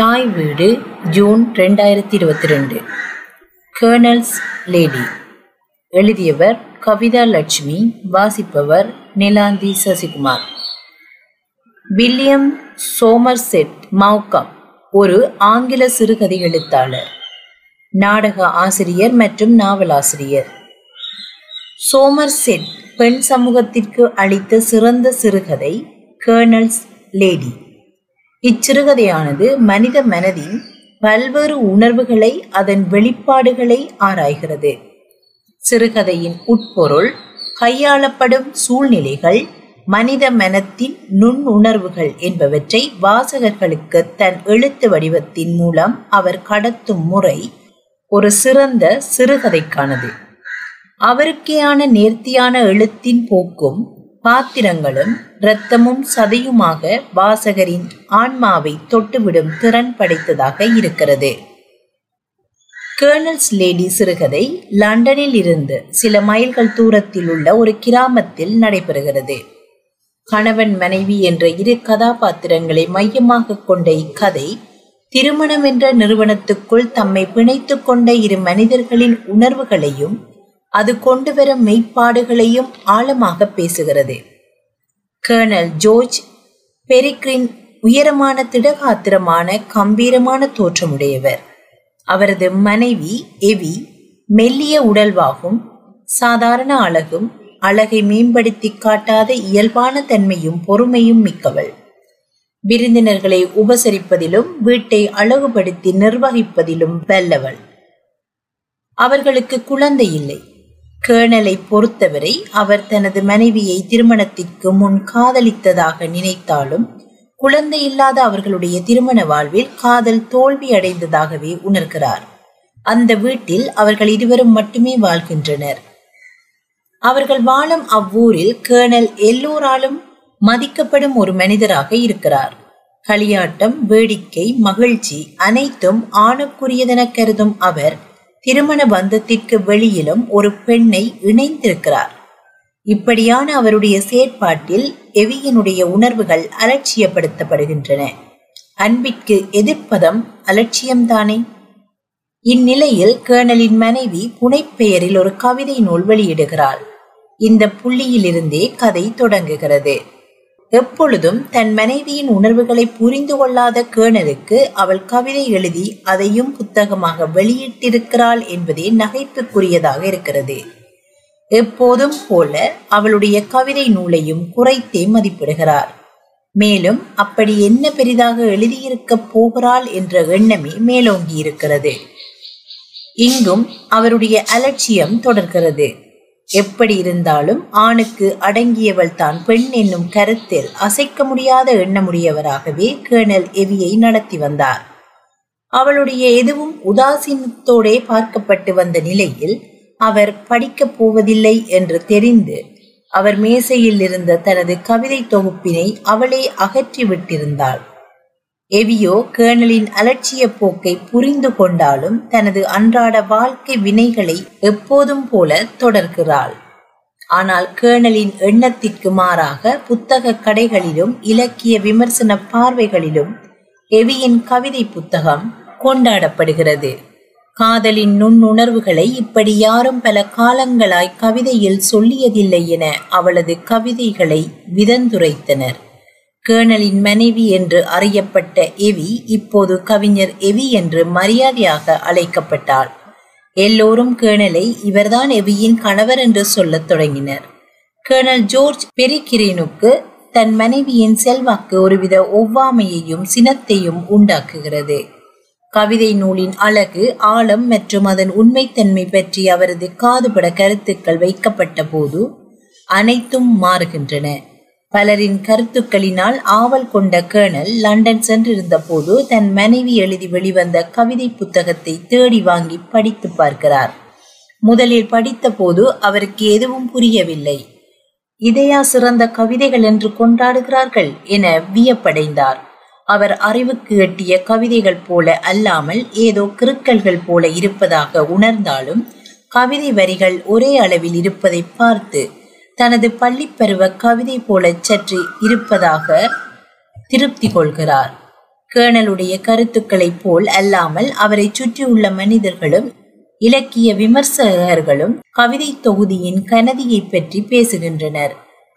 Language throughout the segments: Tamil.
தாய் வீடு ஜூன் 2022. Kernels lady. எழுதியவர் கவிதா லட்சுமி. வாசிப்பவர் நிலாந்தி சசிகுமார். வில்லியம் சோமர்செட் மௌகம் ஒரு ஆங்கில சிறுகதை எழுத்தாளர், நாடக ஆசிரியர் மற்றும் நாவலாசிரியர். சோமர்செட் பெண் சமூகத்திற்கு அளித்த சிறந்த சிறுகதை கர்னல்ஸ் லேடி. இச்சிறுகதையானது மனித மனதின் பல்வேறு உணர்வுகளை, அதன் வெளிப்பாடுகளை ஆராய்கிறது. சிறுகதையின் உட்பொருள், கையாளப்படும் சூழ்நிலைகள், மனித மனத்தின் நுண்ணுணர்வுகள் என்பவற்றை வாசகர்களுக்கு தன் எழுத்து வடிவத்தின் மூலம் அவர் கடத்தும் முறை ஒரு சிறந்த சிறுகதைக்கானது. அவருக்கேயான நேர்த்தியான எழுத்தின் போக்கும் பாத்திரங்களும் இரத்தமும் சதையுமாக வாசகரின் ஆன்மாவை தொட்டுவிடும் திறன் படைத்ததாக இருக்கிறது. கர்னல்ஸ் லேடி சிறுகதை லண்டனில் இருந்து சில மைல்கள் தூரத்தில் உள்ள ஒரு கிராமத்தில் நடைபெறுகிறது. கணவன் மனைவி என்ற இரு கதாபாத்திரங்களை மையமாக கொண்ட இக்கதை, திருமணம் என்ற நிறுவனத்துக்குள் தம்மை பிணைத்து கொண்ட இரு மனிதர்களின் உணர்வுகளையும் அது கொண்டு வரும் மெய்ப்பாடுகளையும் ஆழமாக பேசுகிறது. கர்னல் ஜோர்ஜ் பெரிக்ரின் உயரமான, திடகாத்திரமான, கம்பீரமான தோற்றமுடையவர். அவரது மனைவி எவி மெல்லிய உடல்வாகும், சாதாரண அழகும் அழகை மேம்படுத்தி காட்டாத இயல்பான தன்மையும் பொறுமையும் மிக்கவள். விருந்தினர்களை உபசரிப்பதிலும் வீட்டை அழகுபடுத்தி நிர்வகிப்பதிலும் வல்லவள். அவர்களுக்கு குழந்தை இல்லை. கர்னலை பொறுத்தவரை அவர் தனது மனைவியை திருமணத்திற்கு முன் காதலித்ததாக நினைத்தாலும், குழந்தை இல்லாத அவர்களுடைய திருமண வாழ்வில் காதல் தோல்வி அடைந்ததாகவே உணர்கிறார். அந்த வீட்டில் அவர்கள் இருவரும் மட்டுமே வாழ்கின்றனர். அவர்கள் வாழும் அவ்வூரில் கர்னல் எல்லோராலும் மதிக்கப்படும் ஒரு மனிதராக இருக்கிறார். களியாட்டம், வேடிக்கை, மகிழ்ச்சி அனைத்தும் ஆணுக்குரியதென கருதும் அவர் திருமண பந்தத்திற்கு வெளியிலும் ஒரு பெண்ணை இணைந்திருக்கிறார். இப்படியான அவருடைய செயற்பாட்டில் எவியினுடைய உணர்வுகள் அலட்சியப்படுத்தப்படுகின்றன. அன்பிற்கு எதிர்ப்பதம் அலட்சியம்தானே? இந்நிலையில் கர்னலின் மனைவி புனைப்பெயரில் ஒரு கவிதை நூல் வெளியிடுகிறாள். இந்த புள்ளியிலிருந்தே கதை தொடங்குகிறது. எப்பொழுதும் தன் மனைவியின் உணர்வுகளை புரிந்து கொள்ளாத கர்னலுக்கு அவள் கவிதை எழுதி அதையும் புத்தகமாக வெளியிட்டிருக்கிறாள் என்பதே நகைப்புக்குரியதாக இருக்கிறது. எப்போதும் போல அவளுடைய கவிதை நூலையும் குறைத்தே மதிப்பிடுகிறார். மேலும் அப்படி என்ன பெரிதாக எழுதியிருக்க போகிறாள் என்ற எண்ணமே மேலோங்கி இருக்கிறது. இங்கும் அவருடைய அலட்சியம் தொடர்கிறது. எப்படி இருந்தாலும் ஆணுக்கு அடங்கியவள் தான் பெண் என்னும் கருத்தில் அசைக்க முடியாத எண்ணமுடையவராகவே கர்னல் எவியை நடத்தி வந்தார். அவளுடைய எதுவும் உதாசீனத்தோடே பார்க்கப்பட்டு வந்த நிலையில், அவர் படிக்கப் போவதில்லை என்று தெரிந்து அவர் மேசையில் இருந்த தனது கவிதை தொகுப்பினை அவளே அகற்றி விட்டிருந்தாள். எவியோ கர்னலின் அலட்சிய போக்கை புரிந்து கொண்டாலும் தனது அன்றாட வாழ்க்கை வினைகளை எப்போதும் போல தொடர்கிறாள். ஆனால் கர்னலின் எண்ணத்திற்கு மாறாக புத்தக கடைகளிலும் இலக்கிய விமர்சன பார்வைகளிலும் எவியின் கவிதை புத்தகம் கொண்டாடப்படுகிறது. காதலின் நுண்ணுணர்வுகளை இப்படி யாரும் பல காலங்களாய் கவிதையில் சொல்லியதில்லை என அவளது கவிதைகளை விதந்துரைத்தனர். கர்னலின் மனைவி என்று அறியப்பட்ட எவி இப்போது கவிஞர் எவி என்று மரியாதையாக அழைக்கப்பட்டாள். எல்லோரும் கர்னலை இவர்தான் எவியின் கணவர் என்று சொல்லத் தொடங்கினர். கர்னல் ஜோர்ஜ் பெரிக்ரினுக்கு தன் மனைவியின் செல்வாக்கு ஒருவித ஒவ்வாமையையும் சினத்தையும் உண்டாக்குகிறது. கவிதை நூலின் அழகு, ஆழம் மற்றும் அதன் உண்மைத்தன்மை பற்றி அவரது காதுபட கருத்துக்கள் வைக்கப்பட்ட போது அனைத்தும் மாறுகின்றன. பலரின் கருத்துக்களினால் ஆவல் கொண்ட கர்னல் லண்டன் சென்றிருந்த போது தன் மனைவி எழுதி வெளிவந்த கவிதை புத்தகத்தை தேடி வாங்கி படித்து பார்க்கிறார். முதலில் படித்த போது அவருக்கு எதுவும் புரியவில்லை. இதையா சிறந்த கவிதைகள் என்று கொண்டாடுகிறார்கள் என வியப்படைந்தார். அவர் அறிவுக்கு எட்டிய கவிதைகள் போல அல்லாமல் ஏதோ கிறுக்கல்கள் போல இருப்பதாக உணர்ந்தாலும், கவிதை வரிகள் ஒரே அளவில் இருப்பதை பார்த்து தனது பள்ளிப்பருவ கவிதை போல சற்று இருப்பதாக திருப்தி கொள்கிறார். கேர்னலுடைய கருத்துக்களைப் போல் அல்லாமல் அவரை சுற்றியுள்ள மனிதர்களும் இலக்கிய விமர்சகர்களும் கவிதை தொகுதியின் கனதியை பற்றி பேசுகின்றனர்.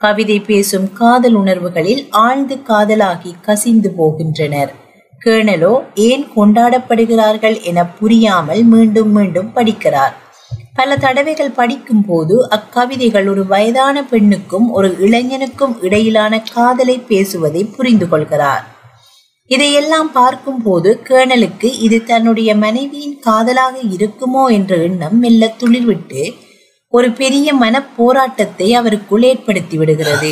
கவிதை பேசும் காதல் உணர்வுகளில் ஆழ்ந்து காதலாகி கசிந்து போகின்றனர். கேர்னலோ ஏன் கொண்டாடப்படுகிறார்கள் என புரியாமல் மீண்டும் மீண்டும் படிக்கிறார். பல தடவைகள் படிக்கும் போது அக்கவிதைகள் ஒரு வயதான பெண்ணுக்கும் ஒரு இளைஞனுக்கும் இடையிலான காதலை பேசுவதை புரிந்து கொள்கிறார். இதையெல்லாம் பார்க்கும் போது கேர்னலுக்கு இது தன்னுடைய மனைவியின் காதலாக இருக்குமோ என்ற எண்ணம் மெல்ல துளிர்விட்டு ஒரு பெரிய மனப்போராட்டத்தை அவருக்குள் ஏற்படுத்தி விடுகிறது.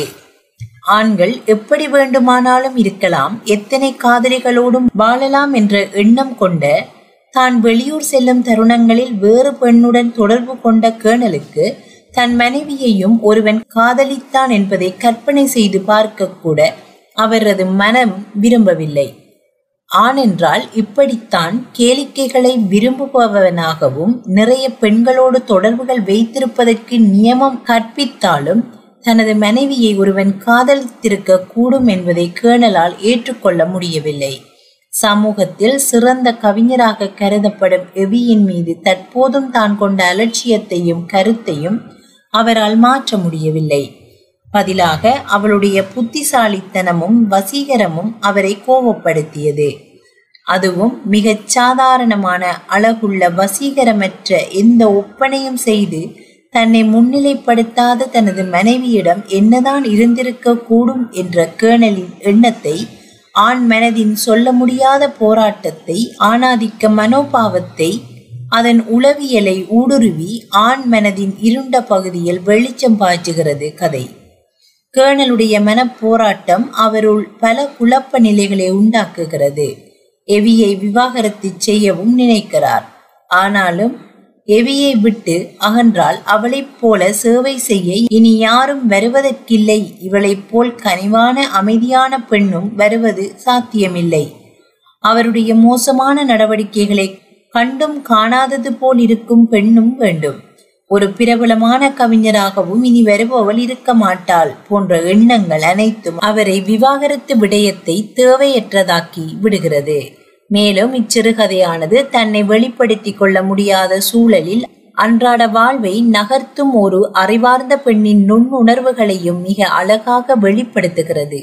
ஆண்கள் எப்படி வேண்டுமானாலும் இருக்கலாம், எத்தனை காதலிகளோடும் வாழலாம் என்ற எண்ணம் கொண்ட தான் வெளியூர் செல்லும் தருணங்களில் வேறு பெண்ணுடன் தொடர்பு கொண்ட கேர்னலுக்கு தன் மனைவியையும் ஒருவன் காதலித்தான் என்பதை கற்பனை செய்து பார்க்க கூட அவரது மனம் விரும்பவில்லை. ஆனென்றால் இப்படித்தான் கேளிக்கைகளை விரும்புபவனாகவும் நிறைய பெண்களோடு தொடர்புகள் வைத்திருப்பதற்கு நியமம் கற்பித்தாலும் தனது மனைவியை ஒருவன் காதலித்திருக்க கூடும் என்பதை கேர்னலால் ஏற்றுக்கொள்ள முடியவில்லை. சமூகத்தில் சிறந்த கவிஞராக கருதப்படும் எவியின் மீது தற்போதும் தான் கொண்ட அலட்சியத்தையும் கருத்தையும் அவரால் மாற்ற முடியவில்லை. பதிலாக அவளுடைய புத்திசாலித்தனமும் வசீகரமும் அவரை கோபப்படுத்தியது. அதுவும் மிகச் சாதாரணமான அழகுள்ள வசீகரமற்ற எந்த ஒப்பனையும் செய்து தன்னை முன்னிலைப்படுத்தாத தனது மனைவியிடம் என்னதான் இருந்திருக்க கூடும் என்ற கேர்னலின் எண்ணத்தை, ஆண் மனதின் சொல்ல முடியாத போராட்டத்தை, ஆணாதிக்க மனோபாவத்தை, அதன் உளவியலை ஊடுருவி ஆண் மனதின் இருண்ட பகுதியில் வெளிச்சம் பாய்ச்சுகிறது கதை. கேர்னலுடைய மனப்போராட்டம் அவருள் பல குழப்ப நிலைகளை உண்டாக்குகிறது. எவியை விவாகரத்து செய்யவும் நினைக்கிறார். ஆனாலும் எவியை விட்டு அகன்றால் அவளைப் போல சேவை செய்ய இனி யாரும் வருவதற்கில்லை. இவளைப் போல் கனிவான அமைதியான பெண்ணும் வருவது சாத்தியமில்லை. அவருடைய மோசமான நடவடிக்கைகளை கண்டும் காணாதது போல் இருக்கும் பெண்ணும் வேண்டும். ஒரு பிரபலமான கவிஞராகவும் இனி வருபவள் இருக்க மாட்டாள் போன்ற எண்ணங்கள் அனைத்தும் அவரை விவாகரத்து விடயத்தை தேவையற்றதாக்கி விடுகிறது. மேலும் இச்சிறுகதையானது தன்னை வெளிப்படுத்தி கொள்ள முடியாத சூழலில் அன்றாட வாழ்வை நகர்த்தும் ஒரு அறிவார்ந்த பெண்ணின் நுண்ணுணர்வுகளையும் மிக அழகாக வெளிப்படுத்துகிறது.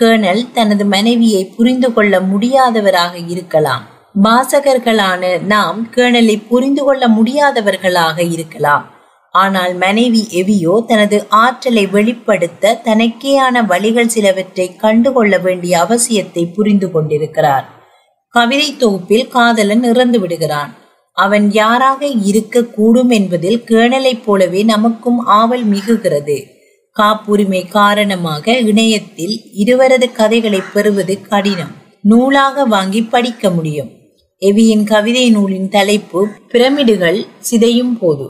கேர்னல் தனது மனைவியை புரிந்து கொள்ள முடியாதவராக இருக்கலாம். வாசகர்களான நாம் கேர்னலை புரிந்து கொள்ள முடியாதவர்களாக இருக்கலாம். ஆனால் மனைவி எவியோ தனது ஆற்றலை வெளிப்படுத்த தனக்கேயான வழிகள் சிலவற்றை கண்டுகொள்ள வேண்டிய அவசியத்தை புரிந்து கொண்டிருக்கிறார். கவிதை தொகுப்பில் காதலன் இறந்து விடுகிறான். அவன் யாராக இருக்க கூடும் என்பதில் கேர்னலை போலவே நமக்கும் ஆவல் மிகுகிறது. காப்புரிமை காரணமாக இணையத்தில் இருவரது கதைகளை பெறுவது கடினம். நூலாக வாங்கி படிக்க முடியும். எவியின் கவிதை நூலின் தலைப்பு பிரமிடுகள் சிதையும் போது.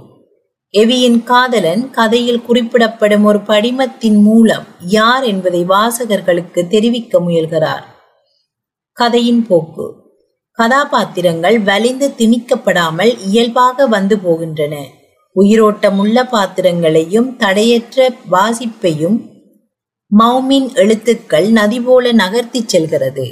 எவியின் காதலன் கதையில் குறிப்பிடப்படும் ஒரு படிமத்தின் மூலம் யார் என்பதை வாசகர்களுக்கு தெரிவிக்க முயல்கிறார். கதையின் போக்கு. கதாபாத்திரங்கள் வலிந்து திணிக்கப்படாமல் இயல்பாக வந்து போகின்றன. உயிரோட்டமுள்ள பாத்திரங்களையும் தடையற்ற வாசிப்பையும் மௌமின் எழுத்துக்கள் நதி போல நகர்த்தி செல்கிறது.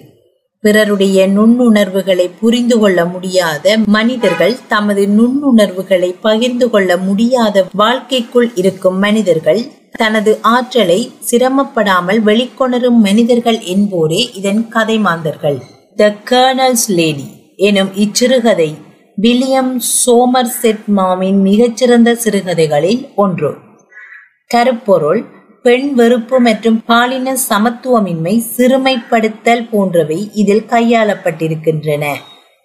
பிறருடைய நுண்ணுணர்வுகளை புரிந்து கொள்ள முடியாத மனிதர்கள் தமது நுண்ணுணர்வுகளை பகிர்ந்து கொள்ள முடியாத வாழ்க்கைக்குள் இருக்கும் மனிதர்கள் தனது ஆற்றலை சிரமப்படாமல் வெளிக்கொணரும் மனிதர்கள் என்போரே இதன் கதை மாந்தர்கள். த கர்னல்ஸ் லேடி எனும் இச்சிறுகதை வில்லியம் சோமர்செட் மாமின் மிகச்சிறந்த சிறுகதைகளில் ஒன்று. கருப்பொருள் பெண் வெறுப்பு மற்றும் பாலின சமத்துவமின்மை, சிறுமைப்படுத்தல் போன்றவை இதில் கையாளப்பட்டிருக்கின்றன.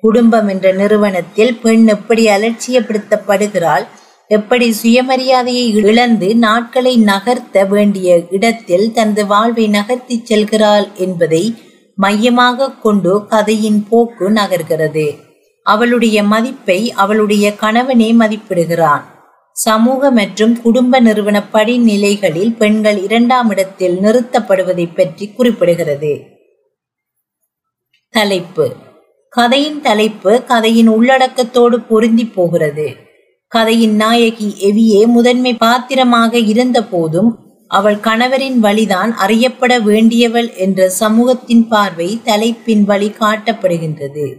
குடும்பம் என்ற நிறுவனத்தில் பெண் எப்படி அலட்சியப்படுத்தப்படுகிறாள், எப்படி சுயமரியாதையை இழந்து நாட்களை நகர்த்த வேண்டிய இடத்தில் தனது வாழ்வை நகர்த்தி செல்கிறாள் என்பதை மையமாக கொண்டு கதையின் போக்கு நகர்கிறது. அவளுடைய மதிப்பை அவளுடைய கணவனே மதிப்பிடுகிறான். சமூக மற்றும் குடும்ப நிறுவன படிநிலைகளில் பெண்கள் இரண்டாம் இடத்தில் நிறுத்தப்படுவதை பற்றி குறிப்பிடுகிறது. தலைப்பு. கதையின் தலைப்பு கதையின் உள்ளடக்கத்தோடு பொருந்தி போகிறது. கதையின் நாயகி எவியே முதன்மை பாத்திரமாக இருந்த போதும் அவள் கணவரின் வழிதான் அறியப்பட வேண்டியவள் என்ற சமூகத்தின் பார்வை தலைப்பின் வழி காட்டப்படுகின்றது.